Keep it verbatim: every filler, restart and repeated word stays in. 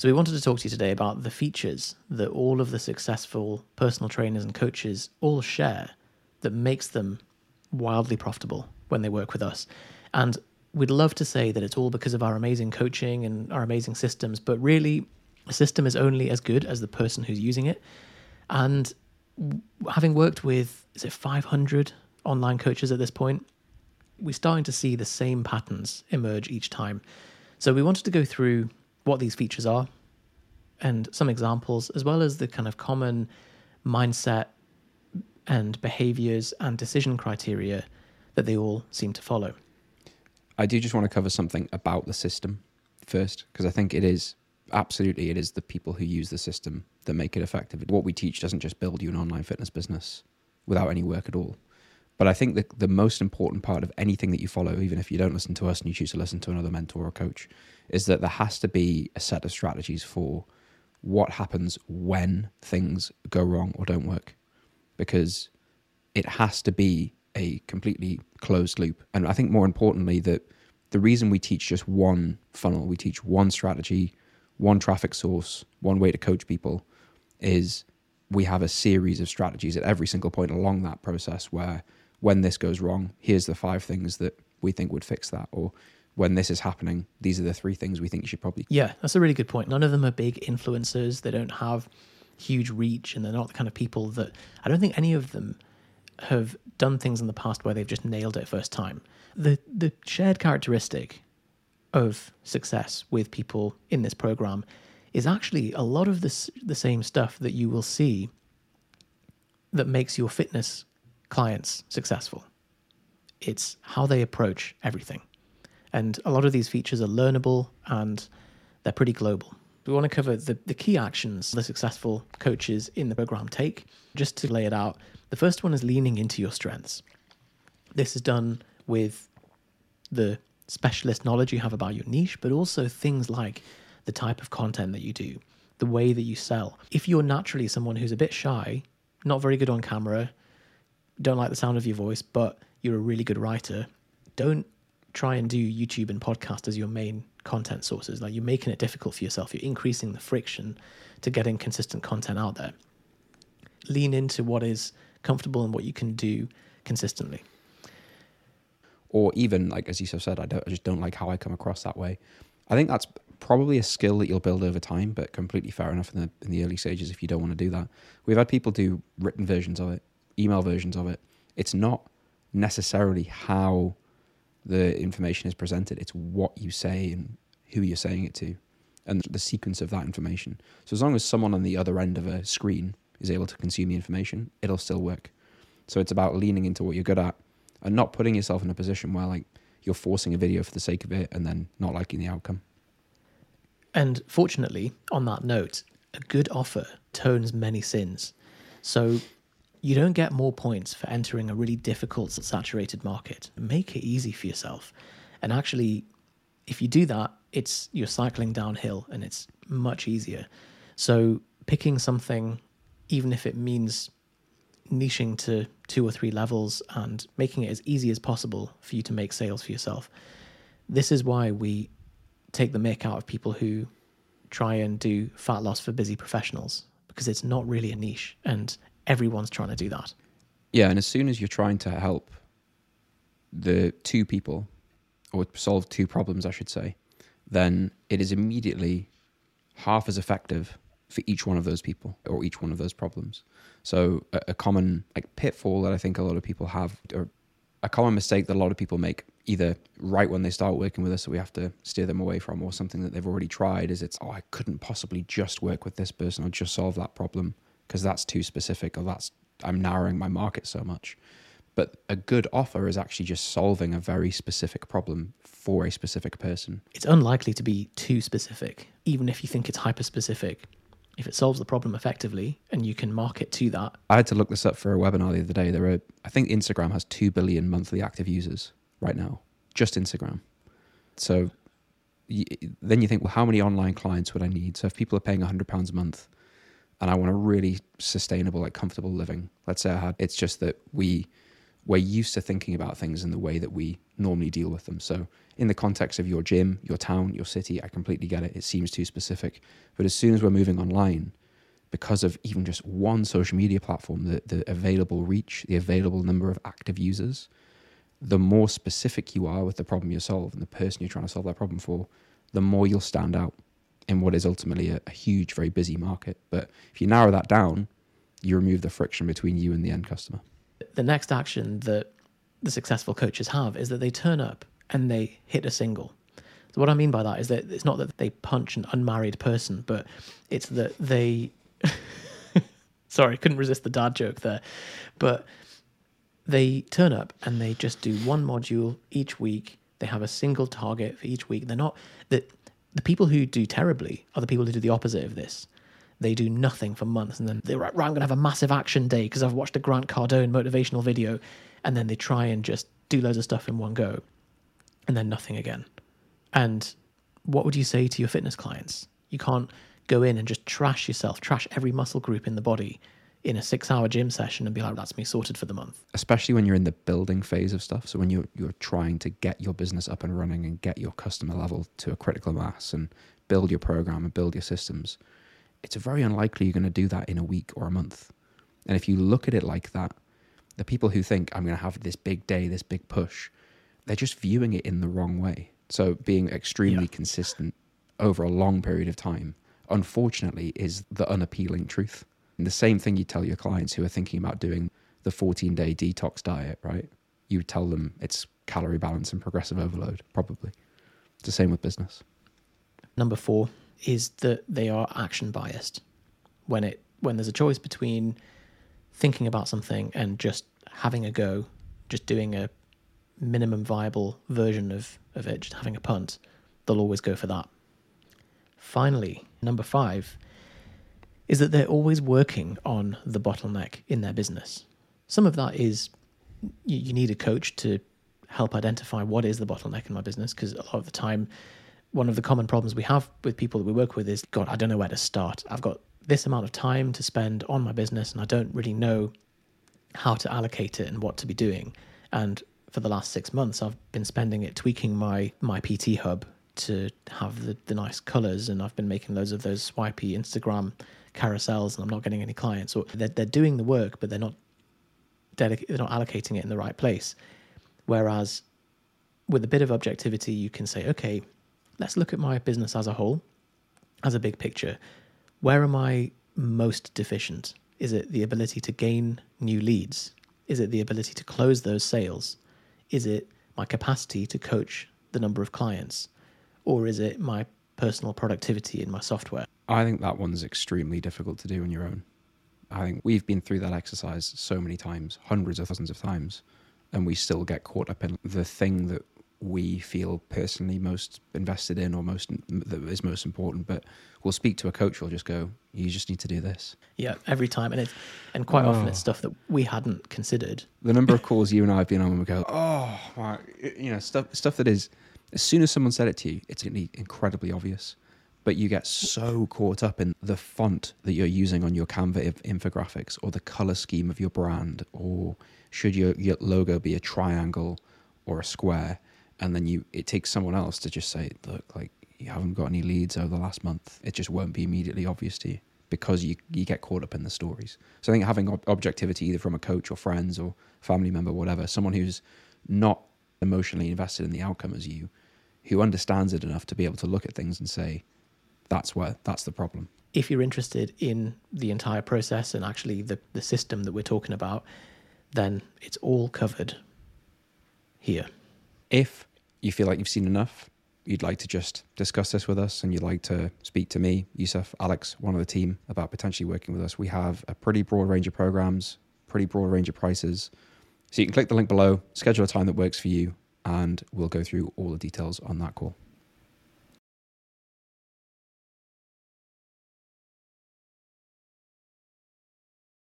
So we wanted to talk to you today about the features that all of the successful personal trainers and coaches all share that makes them wildly profitable when they work with us. And we'd love to say that it's all because of our amazing coaching and our amazing systems, but really a system is only as good as the person who's using it. And having worked with, is it five hundred online coaches at this point, we're starting to see the same patterns emerge each time. So we wanted to go through what these features are and some examples, as well as the kind of common mindset and behaviors and decision criteria that they all seem to follow. I do just want to cover something about the system first, because I think it is, absolutely, it is the people who use the system that make it effective. What we teach doesn't just build you an online fitness business without any work at all. But I think that the most important part of anything that you follow, even if you don't listen to us and you choose to listen to another mentor or coach, is that there has to be a set of strategies for what happens when things go wrong or don't work. Because it has to be a completely closed loop. And I think more importantly, that the reason we teach just one funnel, we teach one strategy, one traffic source, one way to coach people, is we have a series of strategies at every single point along that process where, when this goes wrong, here's the five things that we think would fix that. Or when this is happening, these are the three things we think you should probably... Yeah, that's a really good point. None of them are big influencers. They don't have huge reach, and they're not the kind of people that... I don't think any of them have done things in the past where they've just nailed it first time. The the shared characteristic of success with people in this program is actually a lot of this, the same stuff that you will see that makes your fitness clients successful. It's how they approach everything. And a lot of these features are learnable and they're pretty global. We want to cover the, the key actions the successful coaches in the program take. Just to lay it out, the first one is leaning into your strengths. This is done with the specialist knowledge you have about your niche, but also things like the type of content that you do, the way that you sell. If you're naturally someone who's a bit shy, not very good on camera, don't like the sound of your voice, but you're a really good writer, don't try and do YouTube and podcast as your main content sources. Like, you're making it difficult for yourself. You're increasing the friction to getting consistent content out there. Lean into what is comfortable and what you can do consistently. Or even, like, as you said, I, don't, I just don't like how I come across that way. I think that's probably a skill that you'll build over time, but completely fair enough in the, in the early stages if you don't want to do that. We've had people do written versions of it, email versions of it. It's not necessarily how the information is presented. It's what you say and who you're saying it to and the sequence of that information. So as long as someone on the other end of a screen is able to consume the information, it'll still work. So it's about leaning into what you're good at and not putting yourself in a position where, like, you're forcing a video for the sake of it and then not liking the outcome. And fortunately, on that note, a good offer tones many sins. So you don't get more points for entering a really difficult, saturated market. Make it easy for yourself. And actually, if you do that, it's you're cycling downhill and it's much easier. So picking something, even if it means niching to two or three levels and making it as easy as possible for you to make sales for yourself. This is why we take the mick out of people who try and do fat loss for busy professionals, because it's not really a niche and everyone's trying to do that. Yeah, and as soon as you're trying to help the two people or solve two problems, I should say, then it is immediately half as effective for each one of those people or each one of those problems. So a, a common like pitfall that I think a lot of people have, or a common mistake that a lot of people make, either right when they start working with us that we have to steer them away from, or something that they've already tried, is it's, oh, I couldn't possibly just work with this person or just solve that problem because that's too specific, or that's, I'm narrowing my market so much. But a good offer is actually just solving a very specific problem for a specific person. It's unlikely to be too specific, even if you think it's hyper-specific. If it solves the problem effectively and you can market to that. I had to look this up for a webinar the other day. There are, I think Instagram has two billion monthly active users right now, just Instagram. So you, then you think, well, how many online clients would I need? So if people are paying one hundred pounds a month and I want a really sustainable, like comfortable living, let's say I had, it's just that we we're used to thinking about things in the way that we normally deal with them. So in the context of your gym, your town, your city, I completely get it. It seems too specific. But as soon as we're moving online, because of even just one social media platform, the, the available reach, the available number of active users, the more specific you are with the problem you solve and the person you're trying to solve that problem for, the more you'll stand out in what is ultimately a, a huge, very busy market. But if you narrow that down, you remove the friction between you and the end customer. The next action that the successful coaches have is that they turn up and they hit a single. So what I mean by that is that it's not that they punch an unmarried person, but it's that they... Sorry, couldn't resist the dad joke there. But they turn up and they just do one module each week. They have a single target for each week. They're not... The, the people who do terribly are the people who do the opposite of this. They do nothing for months, and then they're right, right I'm going to have a massive action day because I've watched a Grant Cardone motivational video, and then they try and just do loads of stuff in one go, and then nothing again. And what would you say to your fitness clients? You can't go in and just trash yourself, trash every muscle group in the body in a six-hour gym session and be like, that's me sorted for the month. Especially when you're in the building phase of stuff. So when you're, you're trying to get your business up and running and get your customer level to a critical mass and build your program and build your systems, it's very unlikely you're going to do that in a week or a month. And if you look at it like that, the people who think I'm going to have this big day, this big push, they're just viewing it in the wrong way. So being extremely yeah. consistent over a long period of time, unfortunately, is the unappealing truth. And the same thing you tell your clients who are thinking about doing the fourteen-day detox diet, right? You tell them it's calorie balance and progressive overload, probably. It's the same with business. Number four is that they are action biased. When it when there's a choice between thinking about something and just having a go, just doing a minimum viable version of, of it, just having a punt, they'll always go for that. Finally, number five is that they're always working on the bottleneck in their business. Some of that is you, you need a coach to help identify what is the bottleneck in my business, because a lot of the time, one of the common problems we have with people that we work with is, God, I don't know where to start. I've got this amount of time to spend on my business and I don't really know how to allocate it and what to be doing. And for the last six months, I've been spending it tweaking my my P T hub to have the, the nice colors, and I've been making loads of those swipey Instagram carousels and I'm not getting any clients. Or they're, they're doing the work, but they're not dedic- they're not allocating it in the right place. Whereas with a bit of objectivity, you can say, okay, let's look at my business as a whole, as a big picture. Where am I most deficient? Is it the ability to gain new leads? Is it the ability to close those sales? Is it my capacity to coach the number of clients? Or is it my personal productivity in my software? I think that one's extremely difficult to do on your own. I think we've been through that exercise so many times, hundreds of thousands of times, and we still get caught up in the thing that we feel personally most invested in or most that is most important, but we'll speak to a coach who'll just go, you just need to do this. Yeah, every time. And it's and quite oh. often it's stuff that we hadn't considered. The number of calls you and I have been on when we go, oh, my, you know, stuff stuff that is, as soon as someone said it to you, it's incredibly obvious, but you get so caught up in the font that you're using on your Canva infographics or the color scheme of your brand, or should your, your logo be a triangle or a square? And then you, it takes someone else to just say, look, like you haven't got any leads over the last month. It just won't be immediately obvious to you because you, you get caught up in the stories. So I think having ob- objectivity either from a coach or friends or family member, whatever, someone who's not emotionally invested in the outcome as you, who understands it enough to be able to look at things and say, that's where, that's the problem. If you're interested in the entire process and actually the, the system that we're talking about, then it's all covered here. If you feel like you've seen enough, you'd like to just discuss this with us and you'd like to speak to me, Yusuf, Alex, one of the team about potentially working with us, we have a pretty broad range of programs, pretty broad range of prices. So you can click the link below, schedule a time that works for you, and we'll go through all the details on that call.